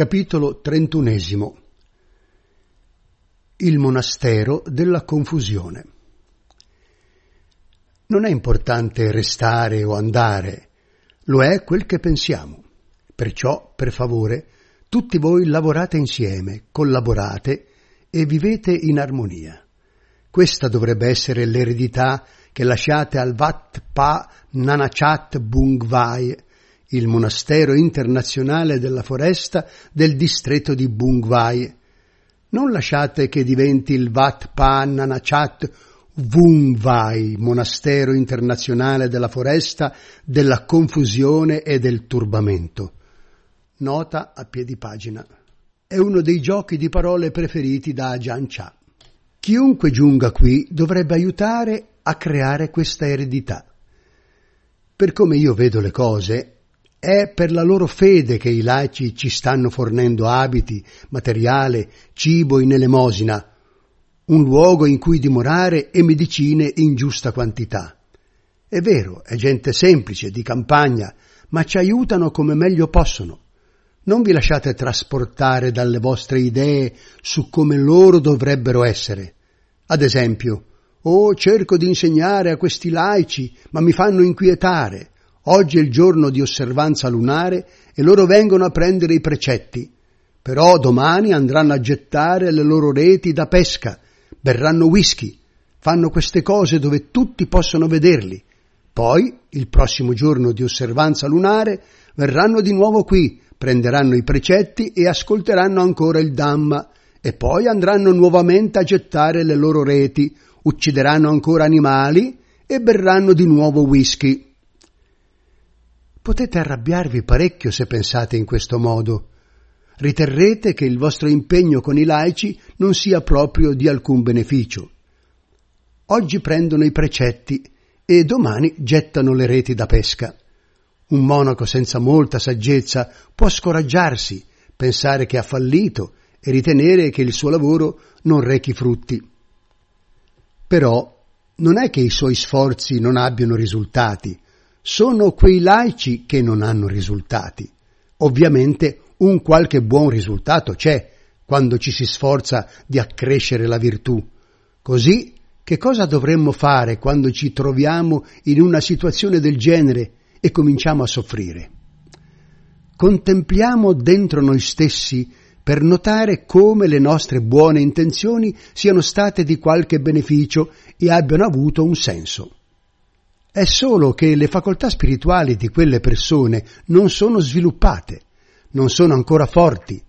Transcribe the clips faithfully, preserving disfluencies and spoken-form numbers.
Capitolo trentunesimo. Il monastero della confusione. Non è importante restare o andare, lo è quel che pensiamo. Perciò, per favore, tutti voi lavorate insieme, collaborate e vivete in armonia. Questa dovrebbe essere l'eredità che lasciate al Wat Pa Nanachat Bung Wai, il monastero internazionale della foresta del distretto di Bung Wai. Non lasciate che diventi il Wat Pa Nanachat Bung Wai, monastero internazionale della foresta della confusione e del turbamento. Nota a piedi pagina. È uno dei giochi di parole preferiti da Ajahn Chah. Chiunque giunga qui dovrebbe aiutare a creare questa eredità. Per come io vedo le cose, è per la loro fede che i laici ci stanno fornendo abiti, materiale, cibo in elemosina, un luogo in cui dimorare e medicine in giusta quantità. È vero, è gente semplice, di campagna, ma ci aiutano come meglio possono. Non vi lasciate trasportare dalle vostre idee su come loro dovrebbero essere. Ad esempio, «Oh, cerco di insegnare a questi laici, ma mi fanno inquietare». Oggi è il giorno di osservanza lunare e loro vengono a prendere i precetti, però domani andranno a gettare le loro reti da pesca, berranno whisky, fanno queste cose dove tutti possono vederli. Poi, il prossimo giorno di osservanza lunare, verranno di nuovo qui, prenderanno i precetti e ascolteranno ancora il Dhamma e poi andranno nuovamente a gettare le loro reti, uccideranno ancora animali e berranno di nuovo whisky. Potete arrabbiarvi parecchio se pensate in questo modo. Riterrete che il vostro impegno con i laici non sia proprio di alcun beneficio. Oggi prendono i precetti e domani gettano le reti da pesca. Un monaco senza molta saggezza può scoraggiarsi, pensare che ha fallito e ritenere che il suo lavoro non rechi frutti. Però non è che i suoi sforzi non abbiano risultati. Sono quei laici che non hanno risultati. Ovviamente un qualche buon risultato c'è quando ci si sforza di accrescere la virtù. Così, che cosa dovremmo fare quando ci troviamo in una situazione del genere e cominciamo a soffrire? Contempliamo dentro noi stessi per notare come le nostre buone intenzioni siano state di qualche beneficio e abbiano avuto un senso. È solo che le facoltà spirituali di quelle persone non sono sviluppate, non sono ancora forti.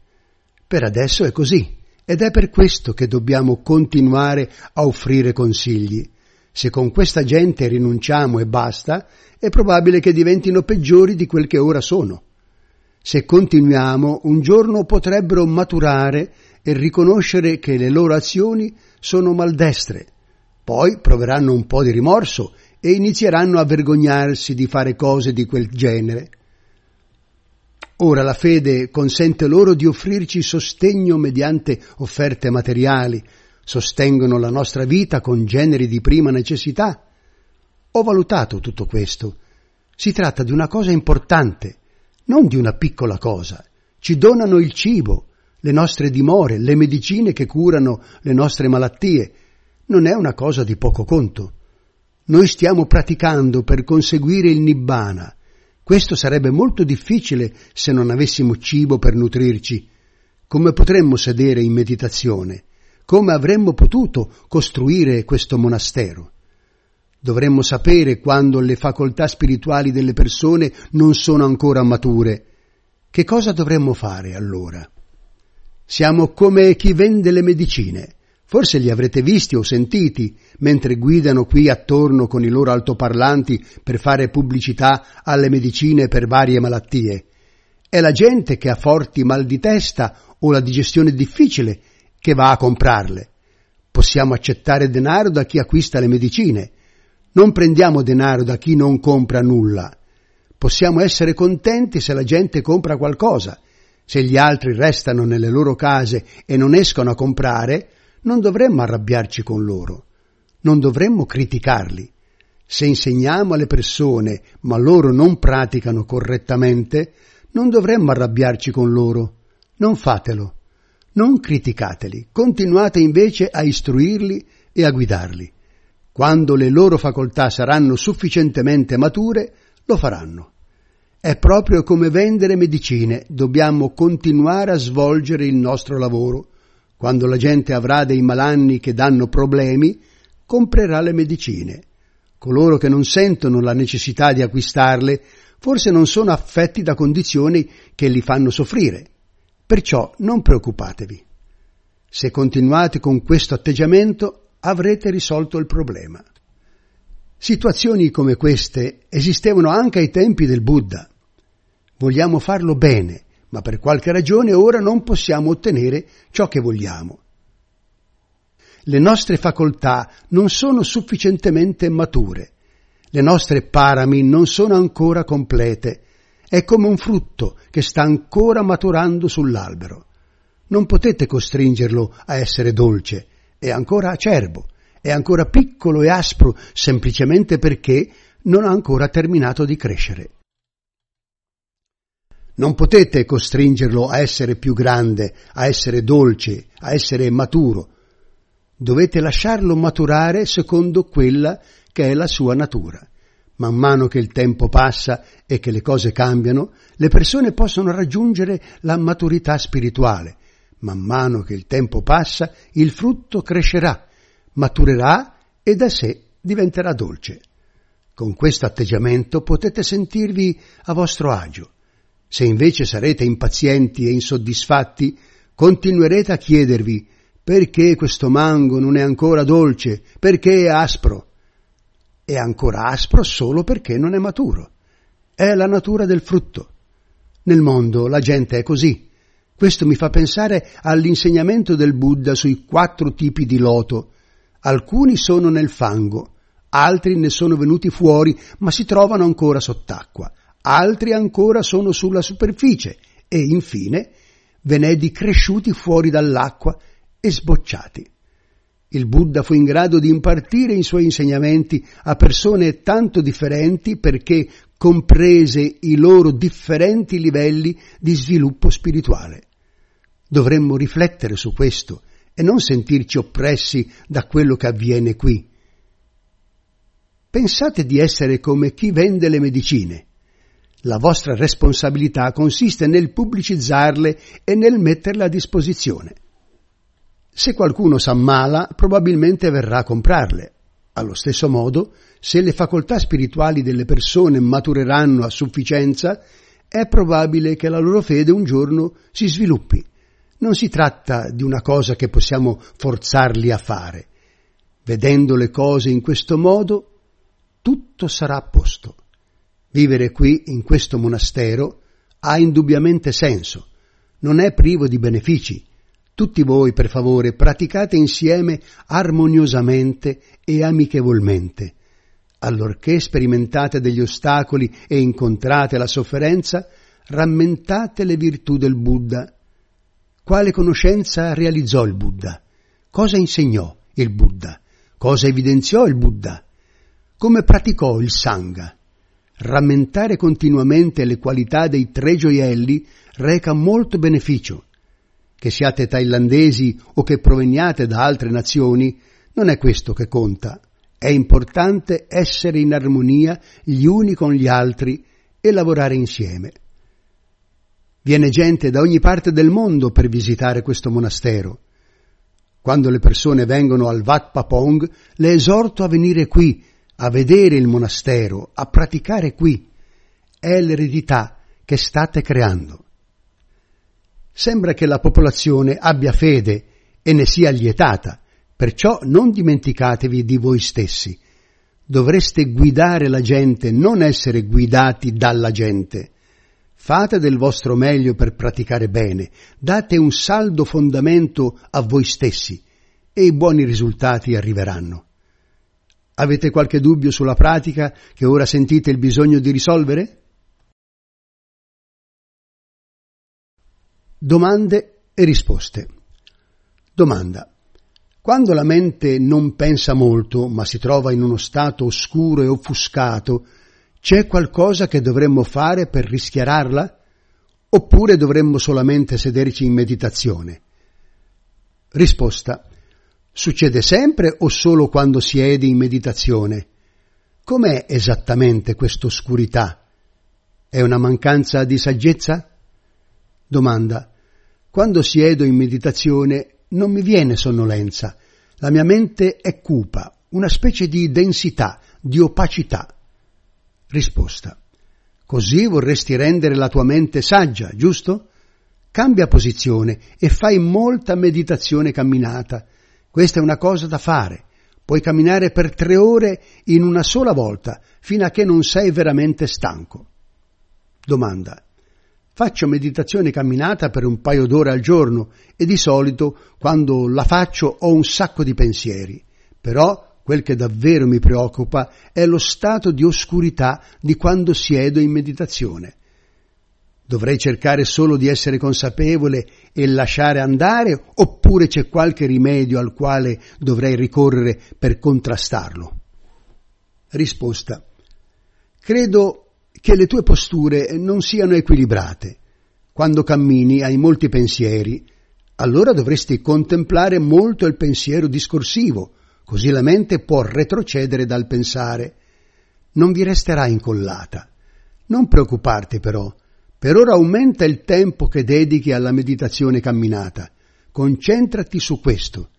Per adesso è così, ed è per questo che dobbiamo continuare a offrire consigli. Se con questa gente rinunciamo e basta, è probabile che diventino peggiori di quel che ora sono. Se continuiamo, un giorno potrebbero maturare e riconoscere che le loro azioni sono maldestre. Poi proveranno un po' di rimorso e inizieranno a vergognarsi di fare cose di quel genere. Ora la fede consente loro di offrirci sostegno mediante offerte materiali, sostengono la nostra vita con generi di prima necessità. Ho valutato tutto questo. Si tratta di una cosa importante, non di una piccola cosa. Ci donano il cibo, le nostre dimore, le medicine che curano le nostre malattie. Non è una cosa di poco conto. Noi stiamo praticando per conseguire il Nibbana. Questo sarebbe molto difficile se non avessimo cibo per nutrirci. Come potremmo sedere in meditazione? Come avremmo potuto costruire questo monastero? Dovremmo sapere quando le facoltà spirituali delle persone non sono ancora mature. Che cosa dovremmo fare allora? Siamo come chi vende le medicine. Forse li avrete visti o sentiti mentre guidano qui attorno con i loro altoparlanti per fare pubblicità alle medicine per varie malattie. È la gente che ha forti mal di testa o la digestione difficile che va a comprarle. Possiamo accettare denaro da chi acquista le medicine. Non prendiamo denaro da chi non compra nulla. Possiamo essere contenti se la gente compra qualcosa. Se gli altri restano nelle loro case e non escono a comprare, non dovremmo arrabbiarci con loro, non dovremmo criticarli. Se insegniamo alle persone, ma loro non praticano correttamente, non dovremmo arrabbiarci con loro, non fatelo, non criticateli, continuate invece a istruirli e a guidarli. Quando le loro facoltà saranno sufficientemente mature, lo faranno. È proprio come vendere medicine, dobbiamo continuare a svolgere il nostro lavoro. Quando la gente avrà dei malanni che danno problemi, comprerà le medicine. Coloro che non sentono la necessità di acquistarle, forse non sono affetti da condizioni che li fanno soffrire. Perciò non preoccupatevi. Se continuate con questo atteggiamento, avrete risolto il problema. Situazioni come queste esistevano anche ai tempi del Buddha. Vogliamo farlo bene, ma per qualche ragione ora non possiamo ottenere ciò che vogliamo. Le nostre facoltà non sono sufficientemente mature. Le nostre parami non sono ancora complete. È come un frutto che sta ancora maturando sull'albero. Non potete costringerlo a essere dolce, è ancora acerbo, è ancora piccolo e aspro, semplicemente perché non ha ancora terminato di crescere. Non potete costringerlo a essere più grande, a essere dolce, a essere maturo. Dovete lasciarlo maturare secondo quella che è la sua natura. Man mano che il tempo passa e che le cose cambiano, le persone possono raggiungere la maturità spirituale. Man mano che il tempo passa, il frutto crescerà, maturerà e da sé diventerà dolce. Con questo atteggiamento potete sentirvi a vostro agio. Se invece sarete impazienti e insoddisfatti, continuerete a chiedervi: perché questo mango non è ancora dolce? Perché è aspro? È ancora aspro solo perché non è maturo. È la natura del frutto. Nel mondo la gente è così. Questo mi fa pensare all'insegnamento del Buddha sui quattro tipi di loto. Alcuni sono nel fango, altri ne sono venuti fuori ma si trovano ancora sott'acqua, altri ancora sono sulla superficie e infine ve n'è di cresciuti fuori dall'acqua e sbocciati. Il Buddha fu in grado di impartire i suoi insegnamenti a persone tanto differenti perché comprese i loro differenti livelli di sviluppo spirituale. Dovremmo riflettere su questo e non sentirci oppressi da quello che avviene qui. Pensate di essere come chi vende le medicine. La vostra responsabilità consiste nel pubblicizzarle e nel metterle a disposizione. Se qualcuno s'ammala, probabilmente verrà a comprarle. Allo stesso modo, se le facoltà spirituali delle persone matureranno a sufficienza, è probabile che la loro fede un giorno si sviluppi. Non si tratta di una cosa che possiamo forzarli a fare. Vedendo le cose in questo modo, tutto sarà a posto. Vivere qui, in questo monastero, ha indubbiamente senso. Non è privo di benefici. Tutti voi, per favore, praticate insieme armoniosamente e amichevolmente. Allorché sperimentate degli ostacoli e incontrate la sofferenza, rammentate le virtù del Buddha. Quale conoscenza realizzò il Buddha? Cosa insegnò il Buddha? Cosa evidenziò il Buddha? Come praticò il Sangha? Rammentare continuamente le qualità dei tre gioielli reca molto beneficio. Che siate thailandesi o che proveniate da altre nazioni, non è questo che conta. È importante essere in armonia gli uni con gli altri e lavorare insieme. Viene gente da ogni parte del mondo per visitare questo monastero. Quando le persone vengono al Wat Pa Pong, le esorto a venire qui, a vedere il monastero, a praticare qui. È l'eredità che state creando. Sembra che la popolazione abbia fede e ne sia lietata, perciò non dimenticatevi di voi stessi. Dovreste guidare la gente, non essere guidati dalla gente. Fate del vostro meglio per praticare bene, date un saldo fondamento a voi stessi e i buoni risultati arriveranno. Avete qualche dubbio sulla pratica che ora sentite il bisogno di risolvere? Domande e risposte. Domanda. Quando la mente non pensa molto, ma si trova in uno stato oscuro e offuscato, c'è qualcosa che dovremmo fare per rischiararla? oppure dovremmo solamente sederci in meditazione? Risposta: succede sempre o solo quando siedi in meditazione? Com'è esattamente quest'oscurità? È una mancanza di saggezza? Domanda: quando siedo in meditazione non mi viene sonnolenza, la mia mente è cupa, una specie di densità, di opacità. Risposta: così vorresti rendere la tua mente saggia, giusto? Cambia posizione e fai molta meditazione camminata. Questa è una cosa da fare. Puoi camminare per tre ore in una sola volta, fino a che non sei veramente stanco. Domanda: faccio meditazione camminata per un paio d'ore al giorno e di solito quando la faccio ho un sacco di pensieri. Però quel che davvero mi preoccupa è lo stato di oscurità di quando siedo in meditazione. Dovrei cercare solo di essere consapevole e lasciare andare, oppure c'è qualche rimedio al quale dovrei ricorrere per contrastarlo? Risposta: credo che le tue posture non siano equilibrate. Quando cammini hai molti pensieri, allora dovresti contemplare molto il pensiero discorsivo, così la mente può retrocedere dal pensare. Non vi resterà incollata. Non preoccuparti però. Per ora aumenta il tempo che dedichi alla meditazione camminata. Concentrati su questo.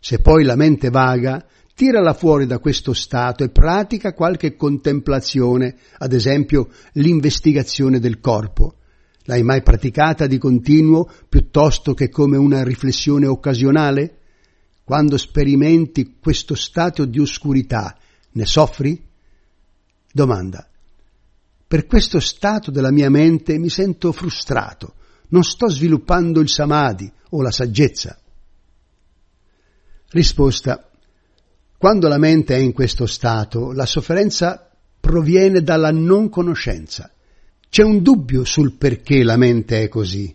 Se poi la mente vaga, tirala fuori da questo stato e pratica qualche contemplazione, ad esempio l'investigazione del corpo. L'hai mai praticata di continuo piuttosto che come una riflessione occasionale? Quando sperimenti questo stato di oscurità, ne soffri? Domanda: per questo stato della mia mente mi sento frustrato, non sto sviluppando il samadhi o la saggezza. Risposta: quando la mente è in questo stato, la sofferenza proviene dalla non conoscenza. C'è un dubbio sul perché la mente è così.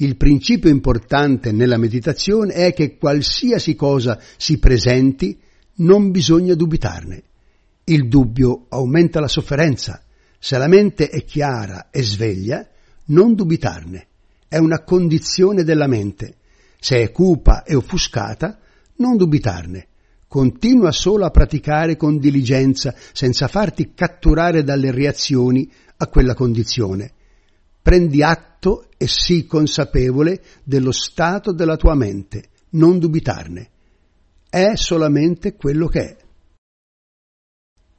Il principio importante nella meditazione è che qualsiasi cosa si presenti non bisogna dubitarne. Il dubbio aumenta la sofferenza. Se la mente è chiara e sveglia, non dubitarne. È una condizione della mente. Se è cupa e offuscata, non dubitarne. Continua solo a praticare con diligenza, senza farti catturare dalle reazioni a quella condizione. Prendi atto e sii consapevole dello stato della tua mente, non dubitarne. È solamente quello che è.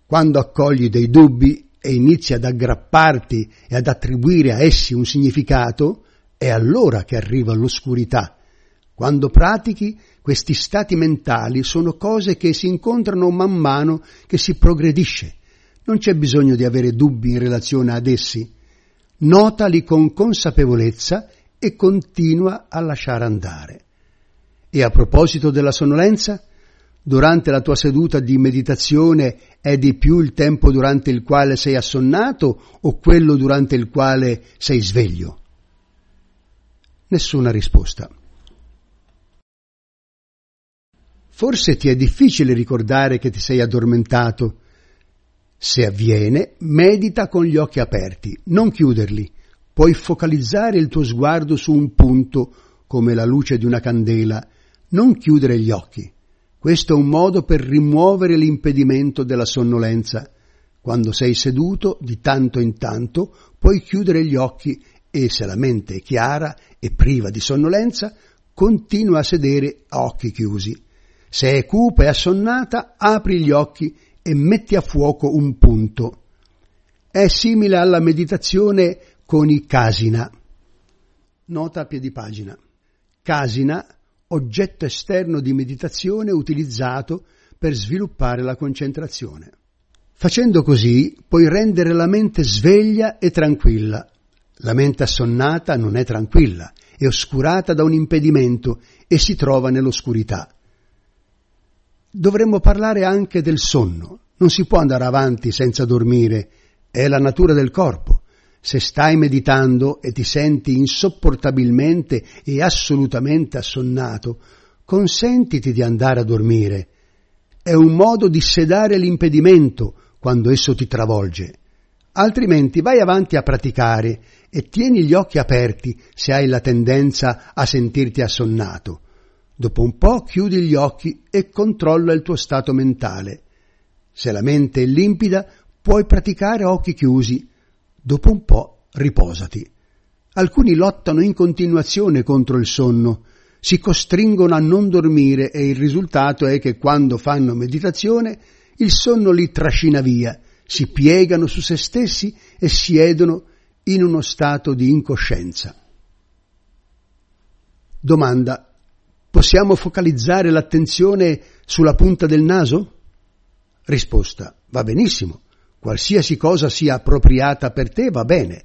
Quando accogli dei dubbi e inizi ad aggrapparti e ad attribuire a essi un significato, è allora che arriva l'oscurità. Quando pratichi, questi stati mentali sono cose che si incontrano man mano che si progredisce. Non c'è bisogno di avere dubbi in relazione ad essi. Notali con consapevolezza e continua a lasciare andare. E a proposito della sonnolenza, durante la tua seduta di meditazione è di più il tempo durante il quale sei assonnato o quello durante il quale sei sveglio? Nessuna risposta. Forse ti è difficile ricordare che ti sei addormentato. Se avviene, medita con gli occhi aperti, non chiuderli. Puoi focalizzare il tuo sguardo su un punto, come la luce di una candela. Non chiudere gli occhi. Questo è un modo per rimuovere l'impedimento della sonnolenza. Quando sei seduto, di tanto in tanto, puoi chiudere gli occhi e, se la mente è chiara e priva di sonnolenza, continua a sedere a occhi chiusi. Se è cupa e assonnata, apri gli occhi e metti a fuoco un punto. È simile alla meditazione con i kasina. Nota a piedi pagina. Kasina, oggetto esterno di meditazione utilizzato per sviluppare la concentrazione. Facendo così puoi rendere la mente sveglia e tranquilla. La mente assonnata non è tranquilla, è oscurata da un impedimento e si trova nell'oscurità. Dovremmo parlare anche del sonno. Non si può andare avanti senza dormire. È la natura del corpo. Se stai meditando e ti senti insopportabilmente e assolutamente assonnato, consentiti di andare a dormire. È un modo di sedare l'impedimento quando esso ti travolge. Altrimenti vai avanti a praticare e tieni gli occhi aperti se hai la tendenza a sentirti assonnato. Dopo un po' chiudi gli occhi e controlla il tuo stato mentale. Se la mente è limpida, puoi praticare a occhi chiusi. Dopo un po' riposati. Alcuni lottano in continuazione contro il sonno, si costringono a non dormire e il risultato è che quando fanno meditazione il sonno li trascina via. Si piegano su se stessi e siedono in uno stato di incoscienza. Domanda: possiamo focalizzare l'attenzione sulla punta del naso? Risposta: va benissimo. Qualsiasi cosa sia appropriata per te va bene.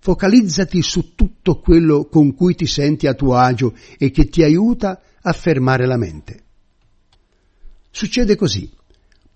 Focalizzati su tutto quello con cui ti senti a tuo agio e che ti aiuta a fermare la mente. Succede così.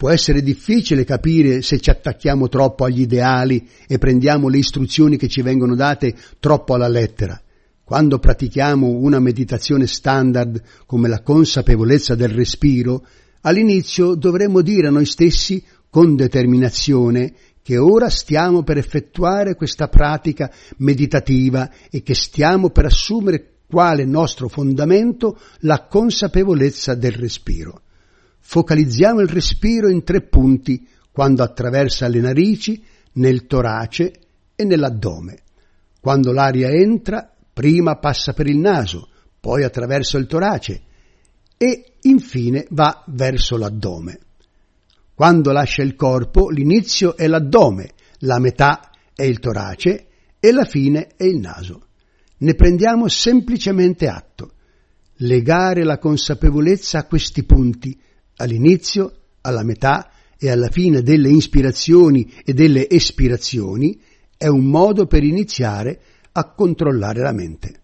Può essere difficile capire se ci attacchiamo troppo agli ideali e prendiamo le istruzioni che ci vengono date troppo alla lettera. Quando pratichiamo una meditazione standard come la consapevolezza del respiro, all'inizio dovremmo dire a noi stessi con determinazione che ora stiamo per effettuare questa pratica meditativa e che stiamo per assumere quale nostro fondamento la consapevolezza del respiro. Focalizziamo il respiro in tre punti quando attraversa le narici, nel torace e nell'addome. Quando l'aria entra, prima passa per il naso, poi attraverso il torace e infine va verso l'addome. Quando lascia il corpo, l'inizio è l'addome, la metà è il torace e la fine è il naso. Ne prendiamo semplicemente atto. Legare la consapevolezza a questi punti, all'inizio, alla metà e alla fine delle inspirazioni e delle espirazioni, è un modo per iniziare a controllare la mente.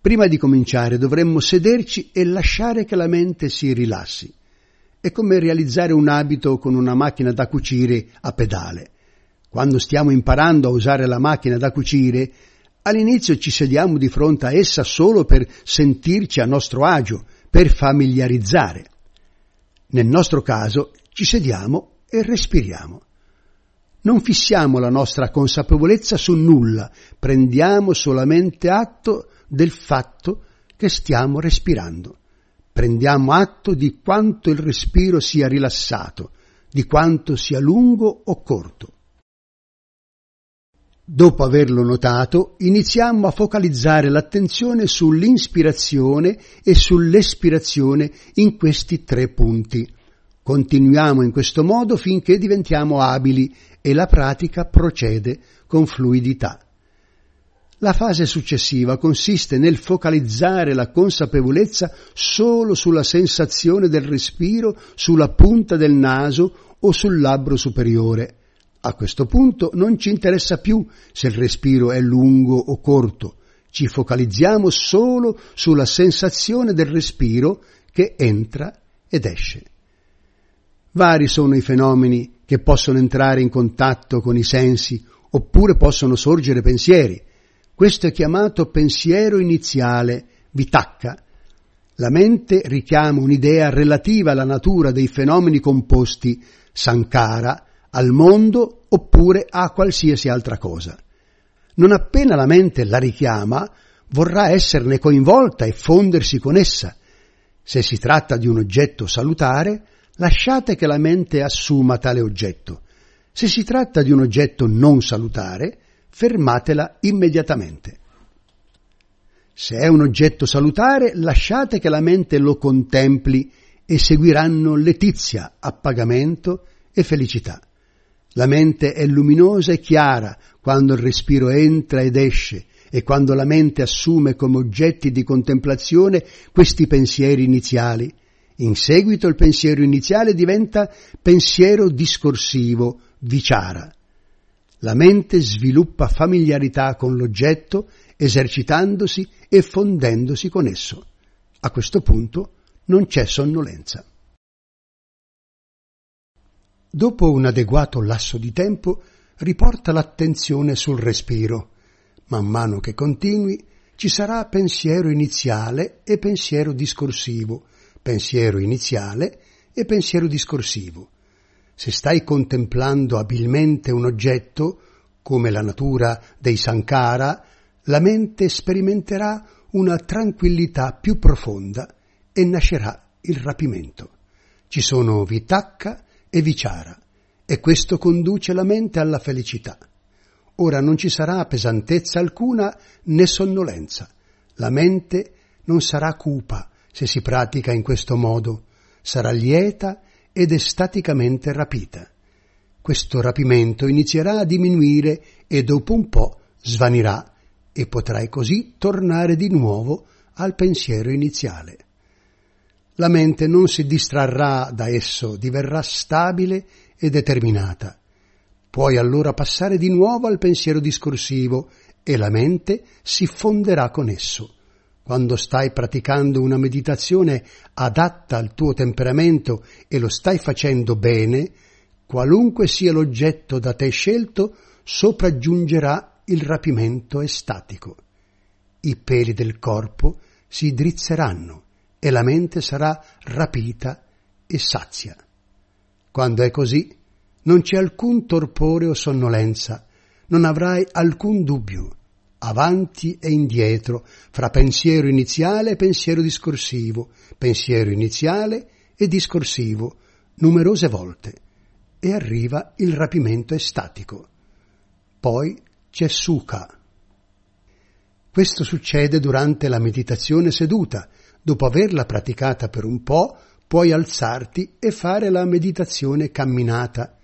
Prima di cominciare dovremmo sederci e lasciare che la mente si rilassi. È come realizzare un abito con una macchina da cucire a pedale. Quando stiamo imparando a usare la macchina da cucire, all'inizio ci sediamo di fronte a essa solo per sentirci a nostro agio, per familiarizzare. Nel nostro caso ci sediamo e respiriamo. Non fissiamo la nostra consapevolezza su nulla, prendiamo solamente atto del fatto che stiamo respirando. Prendiamo atto di quanto il respiro sia rilassato, di quanto sia lungo o corto. Dopo averlo notato, iniziamo a focalizzare l'attenzione sull'inspirazione e sull'espirazione in questi tre punti. Continuiamo in questo modo finché diventiamo abili e la pratica procede con fluidità. La fase successiva consiste nel focalizzare la consapevolezza solo sulla sensazione del respiro, sulla punta del naso o sul labbro superiore. A questo punto non ci interessa più se il respiro è lungo o corto, ci focalizziamo solo sulla sensazione del respiro che entra ed esce. Vari sono i fenomeni che possono entrare in contatto con i sensi, oppure possono sorgere pensieri. Questo è chiamato pensiero iniziale, vitacca. La mente richiama un'idea relativa alla natura dei fenomeni composti, sankara, al mondo oppure a qualsiasi altra cosa. Non appena la mente la richiama, vorrà esserne coinvolta e fondersi con essa. Se si tratta di un oggetto salutare, lasciate che la mente assuma tale oggetto. Se si tratta di un oggetto non salutare, fermatela immediatamente. Se è un oggetto salutare, lasciate che la mente lo contempli e seguiranno letizia, appagamento e felicità. La mente è luminosa e chiara quando il respiro entra ed esce e quando la mente assume come oggetti di contemplazione questi pensieri iniziali. In seguito il pensiero iniziale diventa pensiero discorsivo, vichara. La mente sviluppa familiarità con l'oggetto, esercitandosi e fondendosi con esso. A questo punto non c'è sonnolenza. Dopo un adeguato lasso di tempo, riporta l'attenzione sul respiro. Man mano che continui, ci sarà pensiero iniziale e pensiero discorsivo, pensiero iniziale e pensiero discorsivo. Se stai contemplando abilmente un oggetto, come la natura dei sankara, la mente sperimenterà una tranquillità più profonda e nascerà il rapimento. Ci sono vitacca e vichara, e questo conduce la mente alla felicità. Ora non ci sarà pesantezza alcuna né sonnolenza. La mente non sarà cupa se si pratica in questo modo, sarà lieta ed estaticamente rapita. Questo rapimento inizierà a diminuire e dopo un po' svanirà e potrai così tornare di nuovo al pensiero iniziale. La mente non si distrarrà da esso, diverrà stabile e determinata. Puoi allora passare di nuovo al pensiero discorsivo e la mente si fonderà con esso. Quando stai praticando una meditazione adatta al tuo temperamento e lo stai facendo bene, qualunque sia l'oggetto da te scelto, sopraggiungerà il rapimento estatico. I peli del corpo si drizzeranno e la mente sarà rapita e sazia. Quando è così, non c'è alcun torpore o sonnolenza, non avrai alcun dubbio. Avanti e indietro, fra pensiero iniziale e pensiero discorsivo, pensiero iniziale e discorsivo, numerose volte, e arriva il rapimento estatico. Poi c'è sukha. Questo succede durante la meditazione seduta. Dopo averla praticata per un po', puoi alzarti e fare la meditazione camminata.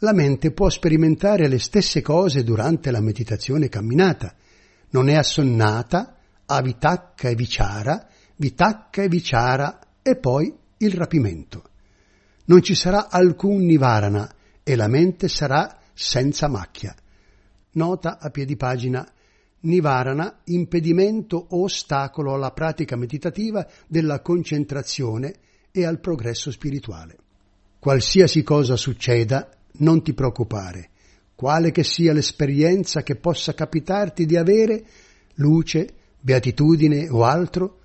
La mente può sperimentare le stesse cose durante la meditazione camminata. Non è assonnata a vitacca e vicara, vitacca e vicara e poi il rapimento. Non ci sarà alcun nivarana e la mente sarà senza macchia. Nota a piedi pagina: nivarana, impedimento o ostacolo alla pratica meditativa della concentrazione e al progresso spirituale. Qualsiasi cosa succeda, non ti preoccupare, quale che sia l'esperienza che possa capitarti di avere, luce, beatitudine o altro,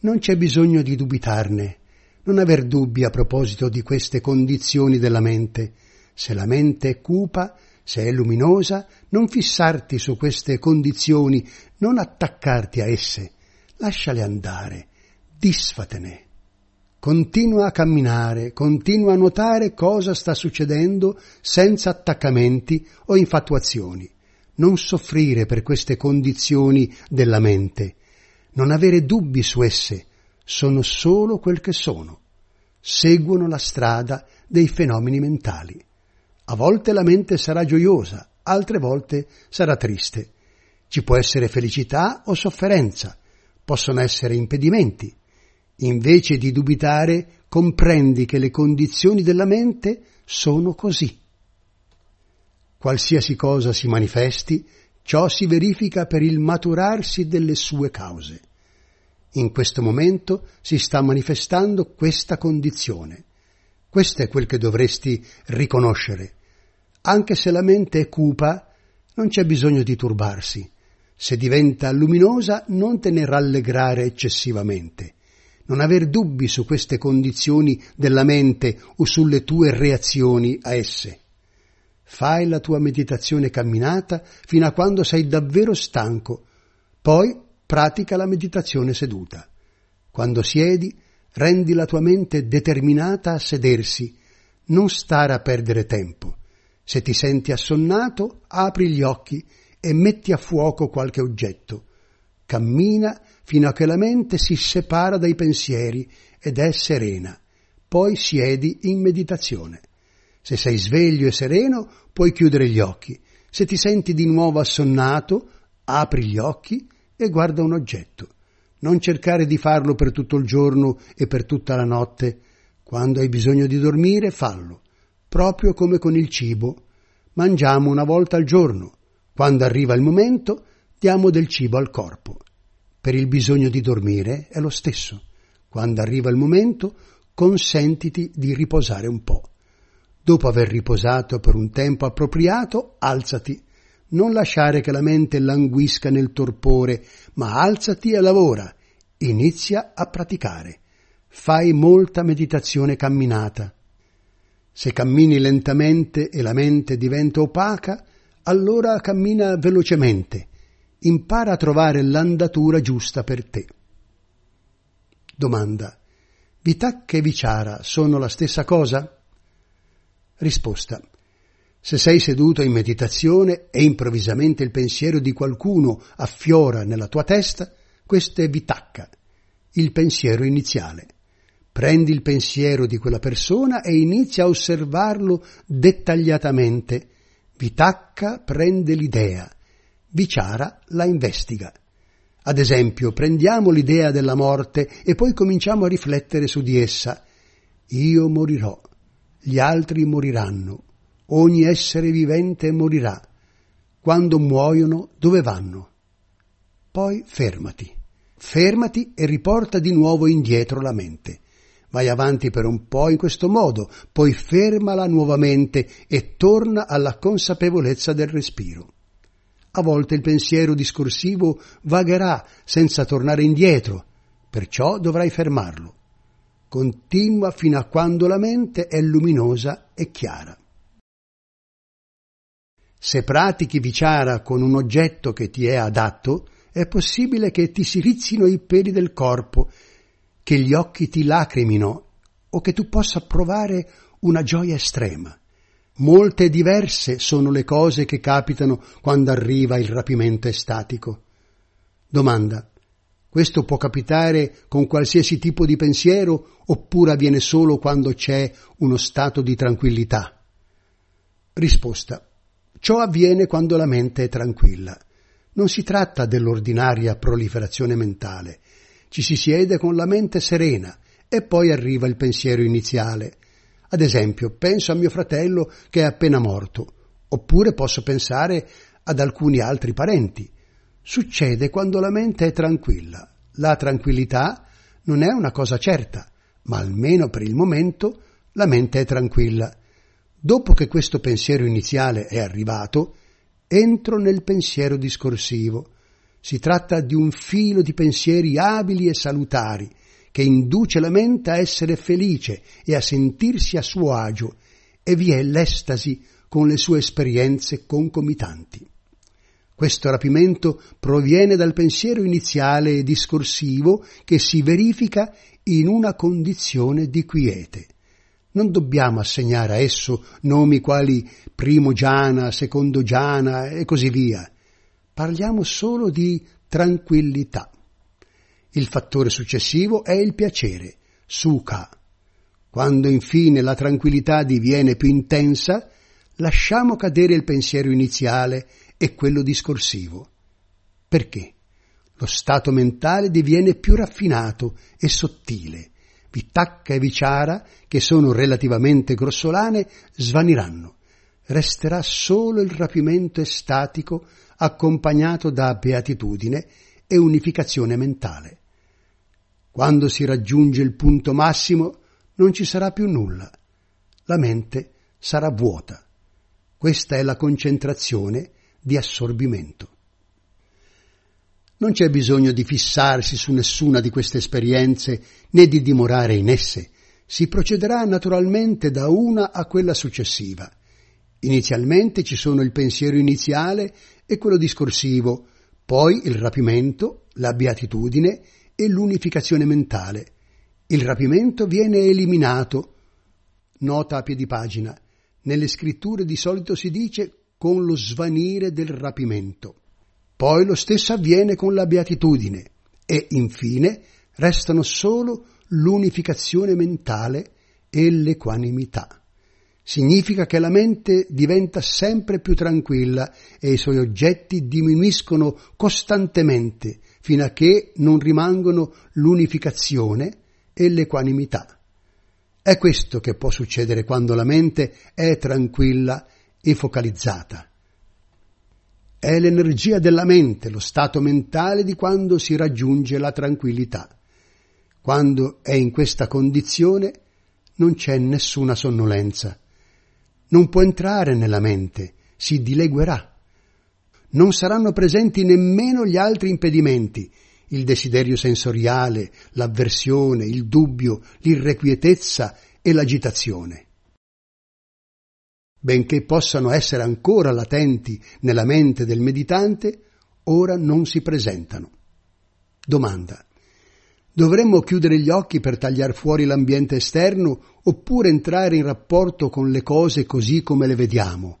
non c'è bisogno di dubitarne, non aver dubbi a proposito di queste condizioni della mente. Se la mente è cupa, se è luminosa, non fissarti su queste condizioni, non attaccarti a esse, lasciale andare, disfatene. Continua a camminare, continua a notare cosa sta succedendo senza attaccamenti o infatuazioni. Non soffrire per queste condizioni della mente. Non avere dubbi su esse. Sono solo quel che sono. Seguono la strada dei fenomeni mentali. A volte la mente sarà gioiosa, altre volte sarà triste. Ci può essere felicità o sofferenza. Possono essere impedimenti. Invece di dubitare, comprendi che le condizioni della mente sono così. Qualsiasi cosa si manifesti, ciò si verifica per il maturarsi delle sue cause. In questo momento si sta manifestando questa condizione. Questo è quel che dovresti riconoscere. Anche se la mente è cupa, non c'è bisogno di turbarsi. Se diventa luminosa, non te ne rallegrare eccessivamente. Non aver dubbi su queste condizioni della mente o sulle tue reazioni a esse. Fai la tua meditazione camminata fino a quando sei davvero stanco, poi pratica la meditazione seduta. Quando siedi, rendi la tua mente determinata a sedersi, non stare a perdere tempo. Se ti senti assonnato, apri gli occhi e metti a fuoco qualche oggetto. Cammina fino a che la mente si separa dai pensieri ed è serena, poi siedi in meditazione. Se sei sveglio e sereno, puoi chiudere gli occhi. Se ti senti di nuovo assonnato, apri gli occhi e guarda un oggetto. Non cercare di farlo per tutto il giorno e per tutta la notte. Quando hai bisogno di dormire, fallo, proprio come con il cibo. Mangiamo una volta al giorno. Quando arriva il momento, diamo del cibo al corpo. Per il bisogno di dormire è lo stesso. Quando arriva il momento, consentiti di riposare un po'. Dopo aver riposato per un tempo appropriato, alzati. Non lasciare che la mente languisca nel torpore, ma alzati e lavora. Inizia a praticare. Fai molta meditazione camminata. Se cammini lentamente e la mente diventa opaca, allora cammina velocemente. Impara a trovare l'andatura giusta per te. Domanda: vitacca e vichara sono la stessa cosa? Risposta: se sei seduto in meditazione e improvvisamente il pensiero di qualcuno affiora nella tua testa, questo è vitacca, il pensiero iniziale. Prendi il pensiero di quella persona e inizia a osservarlo dettagliatamente. Vitakka prende l'idea, vichara la investiga. Ad esempio, prendiamo l'idea della morte e poi cominciamo a riflettere su di essa. Io morirò, gli altri moriranno, ogni essere vivente morirà. Quando muoiono, dove vanno? Poi fermati. Fermati e riporta di nuovo indietro la mente. Vai avanti per un po' in questo modo, poi fermala nuovamente e torna alla consapevolezza del respiro. A volte il pensiero discorsivo vagherà senza tornare indietro, perciò dovrai fermarlo. Continua fino a quando la mente è luminosa e chiara. Se pratichi vichara con un oggetto che ti è adatto, è possibile che ti si rizzino i peli del corpo, che gli occhi ti lacrimino o che tu possa provare una gioia estrema. Molte e diverse sono le cose che capitano quando arriva il rapimento estatico. Domanda: questo può capitare con qualsiasi tipo di pensiero oppure avviene solo quando c'è uno stato di tranquillità? Risposta: ciò avviene quando la mente è tranquilla. Non si tratta dell'ordinaria proliferazione mentale. Ci si siede con la mente serena e poi arriva il pensiero iniziale. Ad esempio, penso a mio fratello che è appena morto, oppure posso pensare ad alcuni altri parenti. Succede quando la mente è tranquilla. La tranquillità non è una cosa certa, ma almeno per il momento la mente è tranquilla. Dopo che questo pensiero iniziale è arrivato, entro nel pensiero discorsivo. Si tratta di un filo di pensieri abili e salutari che induce la mente a essere felice e a sentirsi a suo agio, e vi è l'estasi con le sue esperienze concomitanti. Questo rapimento proviene dal pensiero iniziale e discorsivo che si verifica in una condizione di quiete. Non dobbiamo assegnare a esso nomi quali primo jhana, secondo jhana e così via. Parliamo solo di tranquillità. Il fattore successivo è il piacere, sukha. Quando infine la tranquillità diviene più intensa, lasciamo cadere il pensiero iniziale e quello discorsivo. Perché? Lo stato mentale diviene più raffinato e sottile. Vitakka e vichara, che sono relativamente grossolane, svaniranno. Resterà solo il rapimento estatico accompagnato da beatitudine e unificazione mentale. Quando si raggiunge il punto massimo non ci sarà più nulla. La mente sarà vuota. Questa è la concentrazione di assorbimento. Non c'è bisogno di fissarsi su nessuna di queste esperienze né di dimorare in esse. Si procederà naturalmente da una a quella successiva. Inizialmente ci sono il pensiero iniziale e quello discorsivo, poi il rapimento, la beatitudine e l'unificazione mentale. Il rapimento viene eliminato. Nota a piedi pagina. Nelle scritture di solito si dice con lo svanire del rapimento. Poi lo stesso avviene con la beatitudine e infine restano solo l'unificazione mentale e l'equanimità. Significa che la mente diventa sempre più tranquilla e i suoi oggetti diminuiscono costantemente fino a che non rimangono l'unificazione e l'equanimità. È questo che può succedere quando la mente è tranquilla e focalizzata. È l'energia della mente, lo stato mentale di quando si raggiunge la tranquillità. Quando è in questa condizione non c'è nessuna sonnolenza. Non può entrare nella mente, si dileguerà. Non saranno presenti nemmeno gli altri impedimenti, il desiderio sensoriale, l'avversione, il dubbio, l'irrequietezza e l'agitazione. benché possano essere ancora latenti nella mente del meditante, ora non si presentano. Domanda: dovremmo chiudere gli occhi per tagliar fuori l'ambiente esterno oppure entrare in rapporto con le cose così come le vediamo?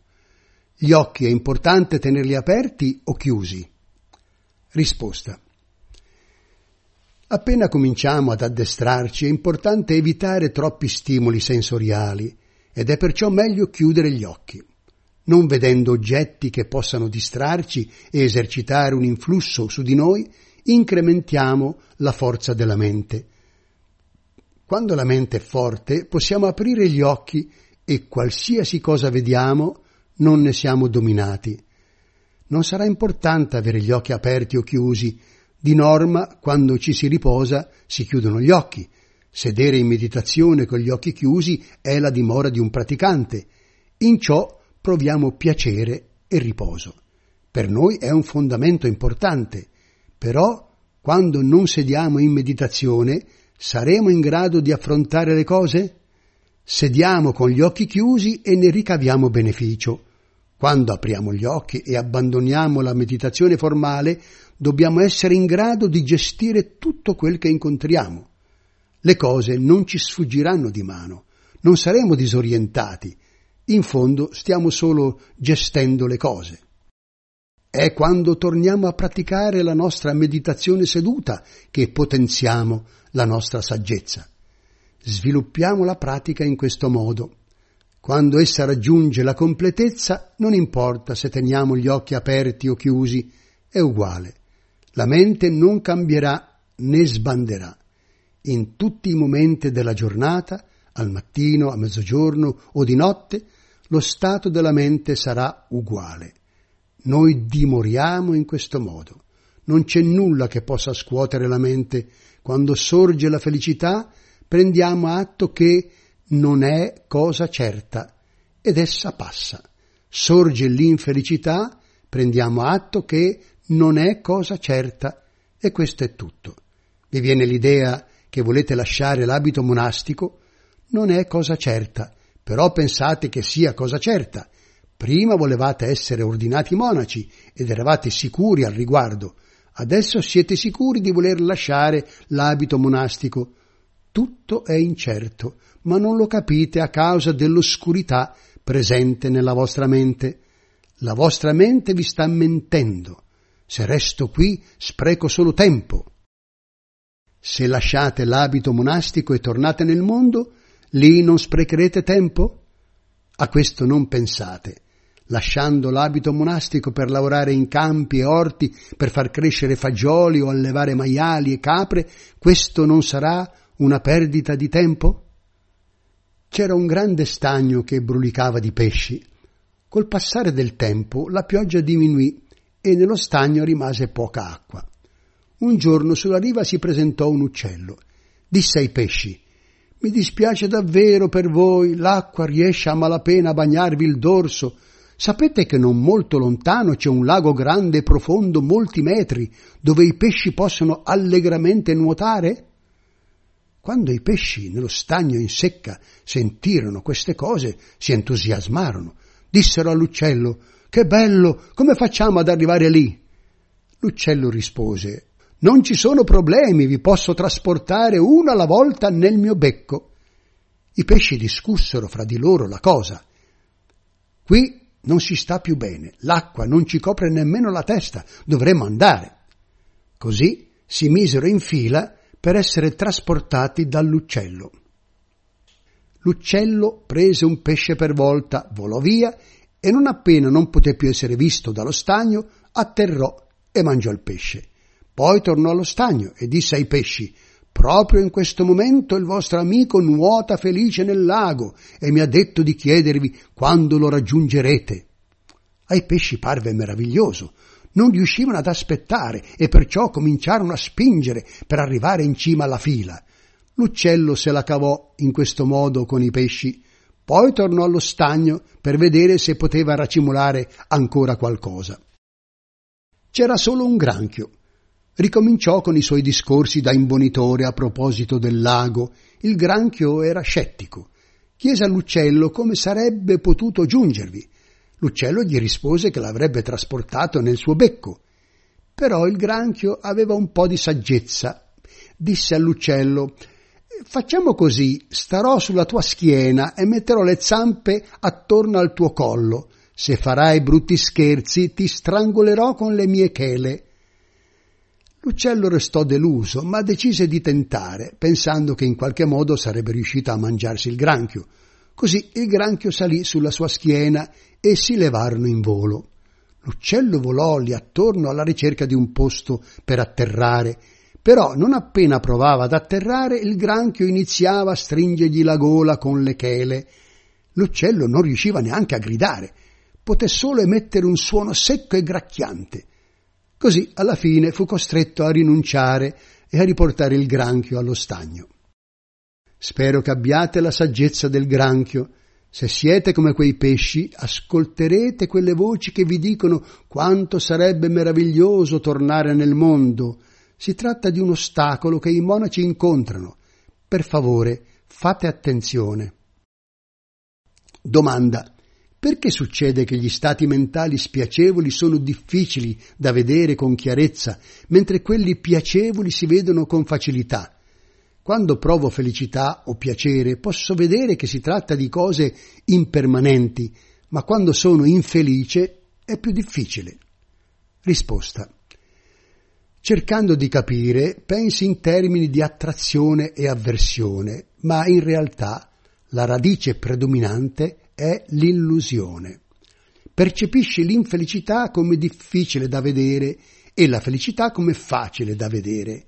Gli occhi è importante tenerli aperti o chiusi? Risposta: appena cominciamo ad addestrarci è importante evitare troppi stimoli sensoriali ed è perciò meglio chiudere gli occhi. Non vedendo oggetti che possano distrarci e esercitare un influsso su di noi, incrementiamo la forza della mente. Quando la mente è forte, possiamo aprire gli occhi e qualsiasi cosa vediamo non ne siamo dominati. Non sarà importante avere gli occhi aperti o chiusi. Di norma, quando ci si riposa, si chiudono gli occhi. Sedere in meditazione con gli occhi chiusi è la dimora di un praticante. In ciò proviamo piacere e riposo. Per noi è un fondamento importante, però quando non sediamo in meditazione saremo in grado di affrontare le cose? Sediamo con gli occhi chiusi e ne ricaviamo beneficio. Quando apriamo gli occhi e abbandoniamo la meditazione formale, dobbiamo essere in grado di gestire tutto quel che incontriamo. Le cose non ci sfuggiranno di mano, non saremo disorientati. In fondo stiamo solo gestendo le cose. È quando torniamo a praticare la nostra meditazione seduta che potenziamo la nostra saggezza. Sviluppiamo la pratica in questo modo. Quando essa raggiunge la completezza, non importa se teniamo gli occhi aperti o chiusi, è uguale. La mente non cambierà né sbanderà. In tutti i momenti della giornata, al mattino, a mezzogiorno o di notte, lo stato della mente sarà uguale. Noi dimoriamo in questo modo. Non c'è nulla che possa scuotere la mente. Quando sorge la felicità, prendiamo atto che non è cosa certa ed essa passa. Sorge l'infelicità, prendiamo atto che non è cosa certa e questo è tutto. Vi viene l'idea che volete lasciare l'abito monastico? Non è cosa certa, però pensate che sia cosa certa. Prima volevate essere ordinati monaci ed eravate sicuri al riguardo. Adesso siete sicuri di voler lasciare l'abito monastico. Tutto è incerto, ma non lo capite a causa dell'oscurità presente nella vostra mente. La vostra mente vi sta mentendo. Se resto qui, spreco solo tempo. Se lasciate l'abito monastico e tornate nel mondo, lì non sprecherete tempo? A questo non pensate. Lasciando l'abito monastico per lavorare in campi e orti, per far crescere fagioli o allevare maiali e capre, questo non sarà una perdita di tempo? C'era un grande stagno che brulicava di pesci. Col passare del tempo la pioggia diminuì e nello stagno rimase poca acqua. Un giorno sulla riva si presentò un uccello. Disse ai pesci: «Mi dispiace davvero per voi, l'acqua riesce a malapena a bagnarvi il dorso. Sapete che non molto lontano c'è un lago grande e profondo, molti metri, dove i pesci possono allegramente nuotare?» Quando i pesci nello stagno in secca sentirono queste cose, si entusiasmarono. Dissero all'uccello: «Che bello, come facciamo ad arrivare lì?» L'uccello rispose: «Non ci sono problemi, vi posso trasportare uno alla volta nel mio becco». I pesci discussero fra di loro la cosa. «Qui non si sta più bene, l'acqua non ci copre nemmeno la testa, dovremmo andare». Così si misero in fila per essere trasportati dall'uccello. L'uccello prese un pesce per volta, volò via e non appena non poté più essere visto dallo stagno, atterrò e mangiò il pesce. Poi tornò allo stagno e disse ai pesci: «Proprio in questo momento il vostro amico nuota felice nel lago e mi ha detto di chiedervi quando lo raggiungerete». Ai pesci parve meraviglioso. Non riuscivano ad aspettare e perciò cominciarono a spingere per arrivare in cima alla fila. L'uccello se la cavò in questo modo con i pesci. Poi tornò allo stagno per vedere se poteva racimolare ancora qualcosa. C'era solo un granchio. Ricominciò con i suoi discorsi da imbonitore a proposito del lago. Il granchio era scettico. chiese all'uccello come sarebbe potuto giungervi. L'uccello gli rispose che l'avrebbe trasportato nel suo becco. Però il granchio aveva un po' di saggezza. Disse all'uccello: «Facciamo così, starò sulla tua schiena e metterò le zampe attorno al tuo collo. Se farai brutti scherzi, ti strangolerò con le mie chele». L'uccello restò deluso, ma decise di tentare, pensando che in qualche modo sarebbe riuscita a mangiarsi il granchio. Così il granchio salì sulla sua schiena e si levarono in volo. L'uccello volò lì attorno alla ricerca di un posto per atterrare, però non appena provava ad atterrare, il granchio iniziava a stringergli la gola con le chele. L'uccello non riusciva neanche a gridare, poté solo emettere un suono secco e gracchiante. Così alla fine fu costretto a rinunciare e a riportare il granchio allo stagno. Spero che abbiate la saggezza del granchio. Se siete come quei pesci, ascolterete quelle voci che vi dicono quanto sarebbe meraviglioso tornare nel mondo. Si tratta di un ostacolo che i monaci incontrano. Per favore, fate attenzione. Domanda: perché succede che gli stati mentali spiacevoli sono difficili da vedere con chiarezza, mentre quelli piacevoli si vedono con facilità? Quando provo felicità o piacere, posso vedere che si tratta di cose impermanenti, ma quando sono infelice è più difficile. Risposta: cercando di capire, pensi in termini di attrazione e avversione, ma in realtà la radice predominante è l'illusione. Percepisci l'infelicità come difficile da vedere e la felicità come facile da vedere.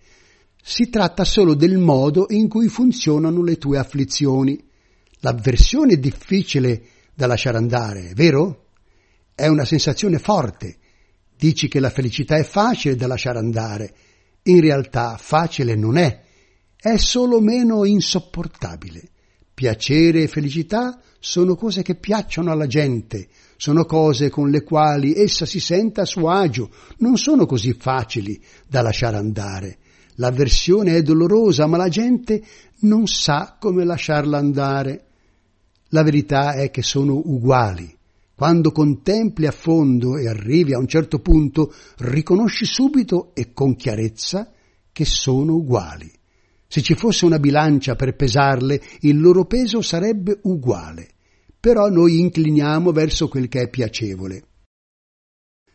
Si tratta solo del modo in cui funzionano le tue afflizioni. L'avversione è difficile da lasciare andare, vero? È una sensazione forte. Dici che la felicità è facile da lasciare andare. In realtà facile non è, è solo meno insopportabile. Piacere e felicità sono cose che piacciono alla gente, sono cose con le quali essa si sente a suo agio, non sono così facili da lasciare andare. L'avversione è dolorosa, ma la gente non sa come lasciarla andare. La verità è che sono uguali. Quando contempli a fondo e arrivi a un certo punto, riconosci subito e con chiarezza che sono uguali. Se ci fosse una bilancia per pesarle, il loro peso sarebbe uguale, però noi incliniamo verso quel che è piacevole.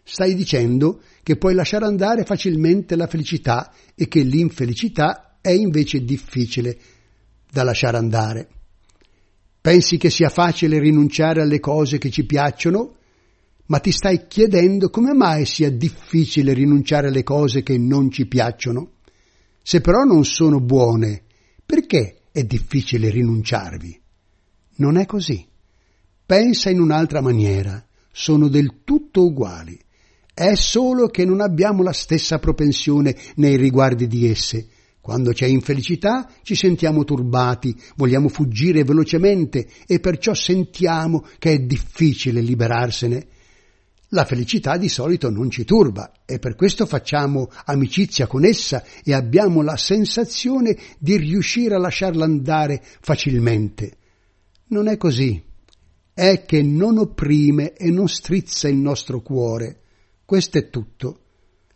Stai dicendo che puoi lasciare andare facilmente la felicità e che l'infelicità è invece difficile da lasciare andare. Pensi che sia facile rinunciare alle cose che ci piacciono, ma ti stai chiedendo come mai sia difficile rinunciare alle cose che non ci piacciono. Se però non sono buone, perché è difficile rinunciarvi? Non è così. Pensa in un'altra maniera. Sono del tutto uguali. È solo che non abbiamo la stessa propensione nei riguardi di esse. Quando c'è infelicità ci sentiamo turbati, vogliamo fuggire velocemente e perciò sentiamo che è difficile liberarsene. La felicità di solito non ci turba e per questo facciamo amicizia con essa e abbiamo la sensazione di riuscire a lasciarla andare facilmente. Non è così. È che non opprime e non strizza il nostro cuore. Questo è tutto.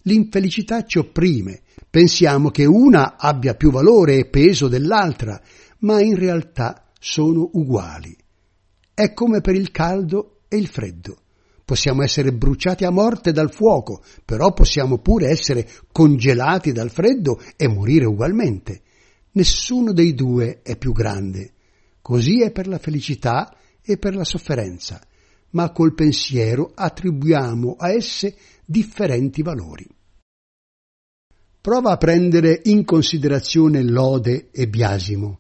L'infelicità ci opprime. Pensiamo che una abbia più valore e peso dell'altra, ma in realtà sono uguali. È come per il caldo e il freddo. Possiamo essere bruciati a morte dal fuoco, però possiamo pure essere congelati dal freddo e morire ugualmente. Nessuno dei due è più grande. Così è per la felicità e per la sofferenza, ma col pensiero attribuiamo a esse differenti valori. Prova a prendere in considerazione lode e biasimo.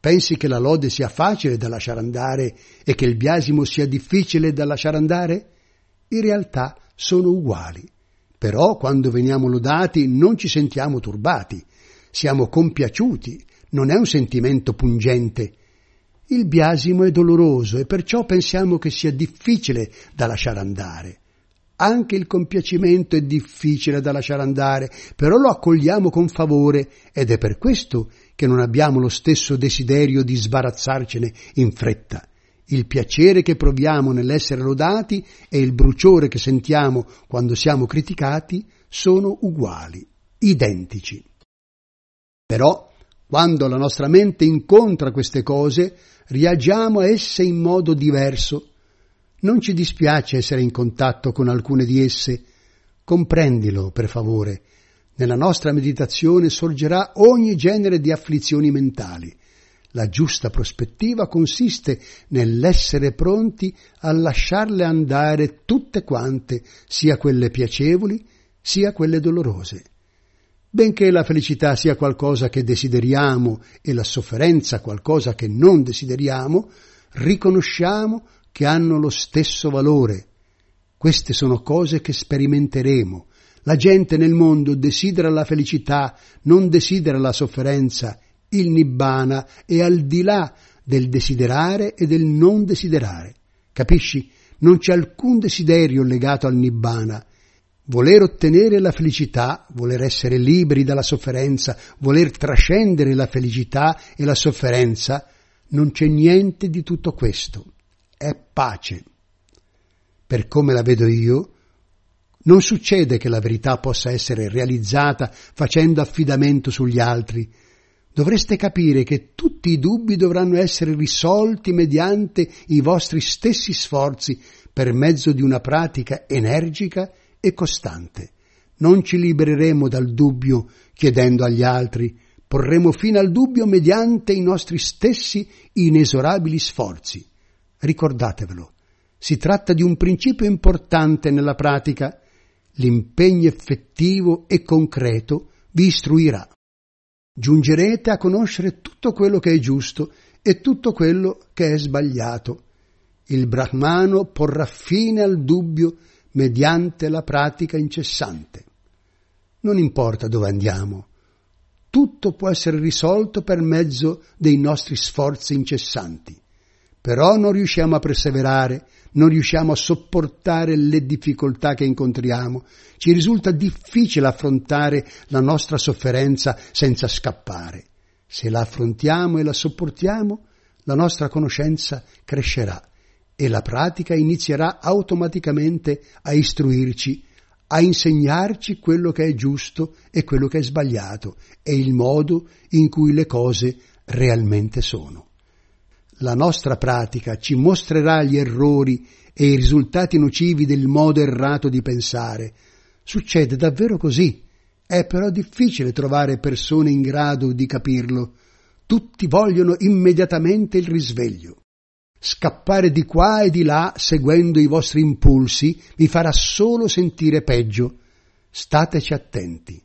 Pensi che la lode sia facile da lasciare andare e che il biasimo sia difficile da lasciare andare? In realtà sono uguali, però quando veniamo lodati non ci sentiamo turbati, siamo compiaciuti, non è un sentimento pungente. Il biasimo è doloroso e perciò pensiamo che sia difficile da lasciare andare. Anche il compiacimento è difficile da lasciare andare, però lo accogliamo con favore ed è per questo che non abbiamo lo stesso desiderio di sbarazzarcene in fretta. Il piacere che proviamo nell'essere lodati e il bruciore che sentiamo quando siamo criticati sono uguali, identici. Però, quando la nostra mente incontra queste cose, reagiamo a esse in modo diverso. Non ci dispiace essere in contatto con alcune di esse. Comprendilo, per favore. Nella nostra meditazione sorgerà ogni genere di afflizioni mentali. La giusta prospettiva consiste nell'essere pronti a lasciarle andare tutte quante, sia quelle piacevoli, sia quelle dolorose. Benché la felicità sia qualcosa che desideriamo e la sofferenza qualcosa che non desideriamo, riconosciamo che hanno lo stesso valore. Queste sono cose che sperimenteremo. La gente nel mondo desidera la felicità, non desidera la sofferenza. Il Nibbana è al di là del desiderare e del non desiderare. Capisci? Non c'è alcun desiderio legato al Nibbana. Voler ottenere la felicità, voler essere liberi dalla sofferenza, voler trascendere la felicità e la sofferenza, non c'è niente di tutto questo. È pace. Per come la vedo io, non succede che la verità possa essere realizzata facendo affidamento sugli altri. Dovreste capire che tutti i dubbi dovranno essere risolti mediante i vostri stessi sforzi per mezzo di una pratica energica e costante. Non ci libereremo dal dubbio chiedendo agli altri, porremo fine al dubbio mediante i nostri stessi inesorabili sforzi. Ricordatevelo, si tratta di un principio importante nella pratica. L'impegno effettivo e concreto vi istruirà. Giungerete a conoscere tutto quello che è giusto e tutto quello che è sbagliato. Il brahmano porrà fine al dubbio mediante la pratica incessante. Non importa dove andiamo, tutto può essere risolto per mezzo dei nostri sforzi incessanti. Però non riusciamo a perseverare, non riusciamo a sopportare le difficoltà che incontriamo. Ci risulta difficile affrontare la nostra sofferenza senza scappare. Se la affrontiamo e la sopportiamo, la nostra conoscenza crescerà e la pratica inizierà automaticamente a istruirci, a insegnarci quello che è giusto e quello che è sbagliato e il modo in cui le cose realmente sono. La nostra pratica ci mostrerà gli errori e i risultati nocivi del modo errato di pensare. Succede davvero così. È però difficile trovare persone in grado di capirlo. Tutti vogliono immediatamente il risveglio. Scappare di qua e di là seguendo i vostri impulsi vi farà solo sentire peggio. Stateci attenti.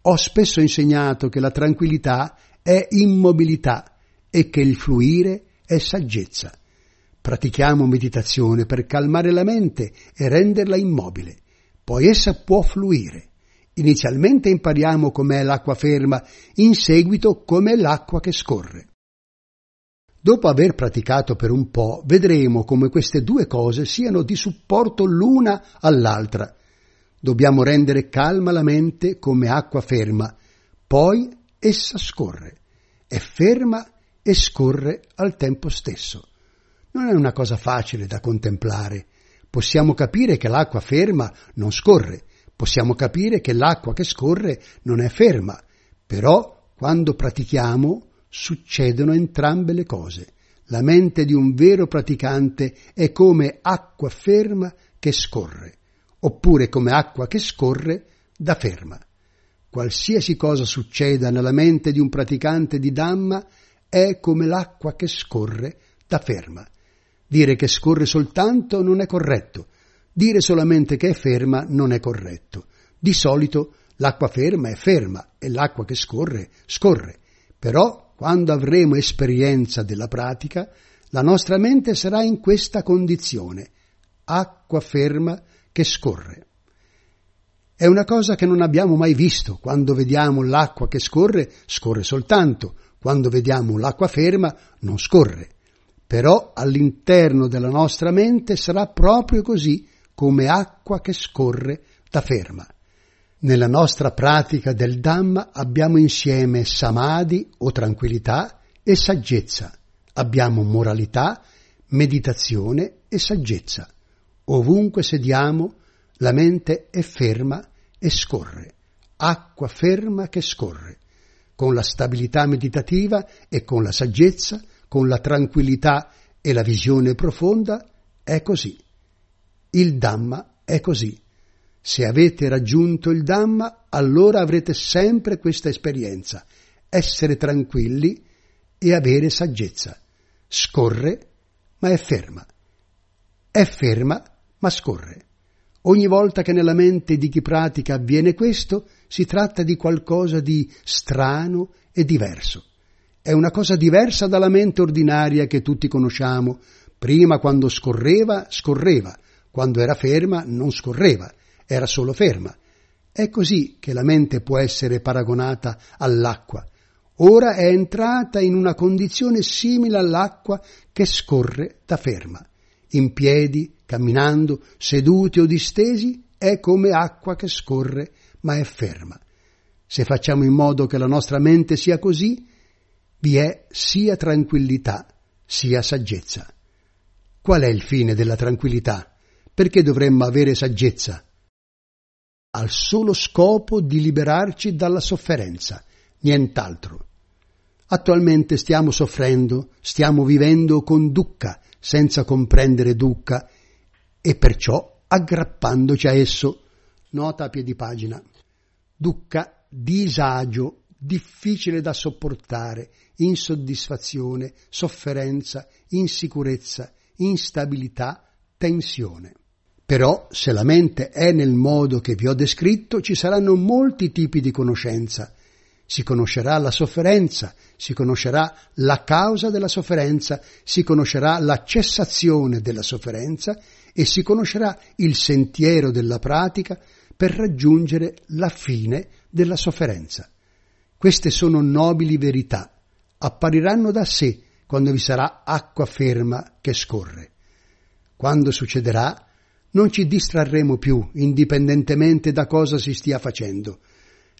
Ho spesso insegnato che la tranquillità è immobilità e che il fluire è saggezza. Pratichiamo meditazione per calmare la mente e renderla immobile. Poi essa può fluire. Inizialmente impariamo com'è l'acqua ferma, in seguito com'è l'acqua che scorre. Dopo aver praticato per un po', vedremo come queste due cose siano di supporto l'una all'altra. Dobbiamo rendere calma la mente come acqua ferma, poi essa scorre. È ferma e scorre al tempo stesso. Non è una cosa facile da contemplare. Possiamo capire che l'acqua ferma non scorre, possiamo capire che l'acqua che scorre non è ferma, però quando pratichiamo succedono entrambe le cose. La mente di un vero praticante è come acqua ferma che scorre, oppure come acqua che scorre da ferma. Qualsiasi cosa succeda nella mente di un praticante di Dhamma è come l'acqua che scorre da ferma. Dire che scorre soltanto non è corretto. Dire solamente che è ferma non è corretto. Di solito l'acqua ferma è ferma e l'acqua che scorre, scorre. Però, quando avremo esperienza della pratica, la nostra mente sarà in questa condizione. Acqua ferma che scorre. È una cosa che non abbiamo mai visto. Quando vediamo l'acqua che scorre, scorre soltanto. Quando vediamo l'acqua ferma non scorre, però all'interno della nostra mente sarà proprio così, come acqua che scorre da ferma. Nella nostra pratica del Dhamma abbiamo insieme samadhi o tranquillità e saggezza, abbiamo moralità, meditazione e saggezza. Ovunque sediamo, la mente è ferma e scorre, acqua ferma che scorre. Con la stabilità meditativa e con la saggezza, con la tranquillità e la visione profonda, è così. Il Dhamma è così. Se avete raggiunto il Dhamma, allora avrete sempre questa esperienza, essere tranquilli e avere saggezza. Scorre, ma è ferma. È ferma, ma scorre. Ogni volta che nella mente di chi pratica avviene questo, si tratta di qualcosa di strano e diverso. È una cosa diversa dalla mente ordinaria che tutti conosciamo. Prima, quando scorreva, scorreva. Quando era ferma, non scorreva. Era solo ferma. È così che la mente può essere paragonata all'acqua. Ora è entrata in una condizione simile all'acqua che scorre da ferma. In piedi, camminando, seduti o distesi, è come acqua che scorre, ma è ferma. Se facciamo in modo che la nostra mente sia così, vi è sia tranquillità, sia saggezza. Qual è il fine della tranquillità? Perché dovremmo avere saggezza? Al solo scopo di liberarci dalla sofferenza, nient'altro. Attualmente stiamo soffrendo, stiamo vivendo con dukkha, senza comprendere dukkha, e perciò aggrappandoci a esso. Nota a piedi pagina. Dukkha, disagio, difficile da sopportare, insoddisfazione, sofferenza, insicurezza, instabilità, tensione. Però, se la mente è nel modo che vi ho descritto, ci saranno molti tipi di conoscenza. Si conoscerà la sofferenza, si conoscerà la causa della sofferenza, si conoscerà la cessazione della sofferenza e si conoscerà il sentiero della pratica per raggiungere la fine della sofferenza. Queste sono nobili verità, appariranno da sé quando vi sarà acqua ferma che scorre. Quando succederà, non ci distrarremo più, indipendentemente da cosa si stia facendo.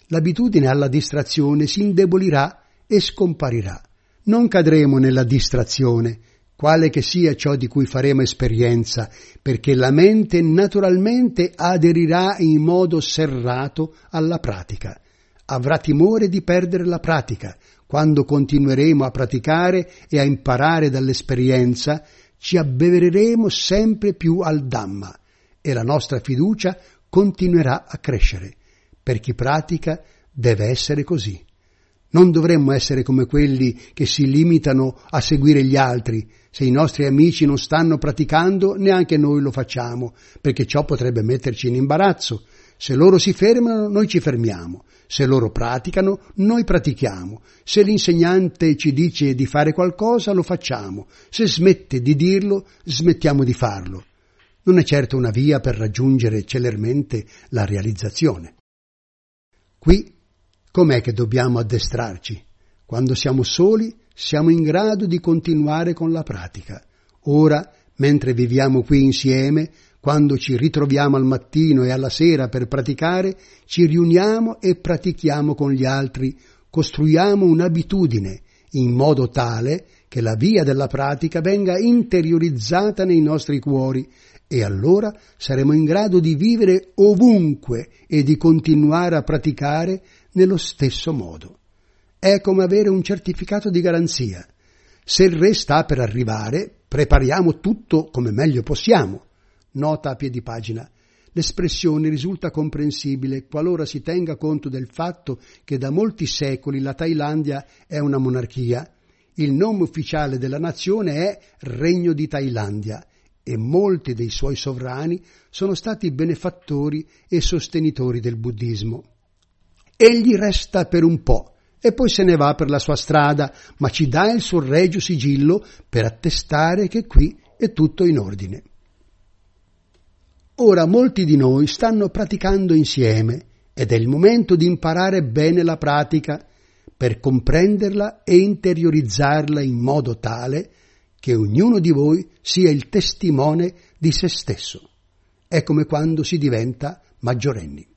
L'abitudine alla distrazione si indebolirà e scomparirà. Non cadremo nella distrazione, quale che sia ciò di cui faremo esperienza, perché la mente naturalmente aderirà in modo serrato alla pratica. Avrà timore di perdere la pratica. Quando continueremo a praticare e a imparare dall'esperienza, ci abbevereremo sempre più al Dhamma e la nostra fiducia continuerà a crescere. Per chi pratica deve essere così. Non dovremmo essere come quelli che si limitano a seguire gli altri. Se i nostri amici non stanno praticando, neanche noi lo facciamo, perché ciò potrebbe metterci in imbarazzo. Se loro si fermano, noi ci fermiamo. Se loro praticano, noi pratichiamo. Se l'insegnante ci dice di fare qualcosa, lo facciamo. Se smette di dirlo, smettiamo di farlo. Non è certo una via per raggiungere celermente la realizzazione. Qui, com'è che dobbiamo addestrarci? Quando siamo soli, siamo in grado di continuare con la pratica. Ora, mentre viviamo qui insieme, quando ci ritroviamo al mattino e alla sera per praticare, ci riuniamo e pratichiamo con gli altri, costruiamo un'abitudine, in modo tale che la via della pratica venga interiorizzata nei nostri cuori, e allora saremo in grado di vivere ovunque e di continuare a praticare nello stesso modo. È come avere un certificato di garanzia. Se il re sta per arrivare, prepariamo tutto come meglio possiamo. Nota a piedi pagina. L'espressione risulta comprensibile qualora si tenga conto del fatto che da molti secoli la Thailandia è una monarchia. Il nome ufficiale della nazione è Regno di Thailandia e molti dei suoi sovrani sono stati benefattori e sostenitori del buddismo. Egli resta per un po' e poi se ne va per la sua strada, ma ci dà il suo regio sigillo per attestare che qui è tutto in ordine. Ora molti di noi stanno praticando insieme ed è il momento di imparare bene la pratica per comprenderla e interiorizzarla in modo tale che ognuno di voi sia il testimone di se stesso. È come quando si diventa maggiorenni.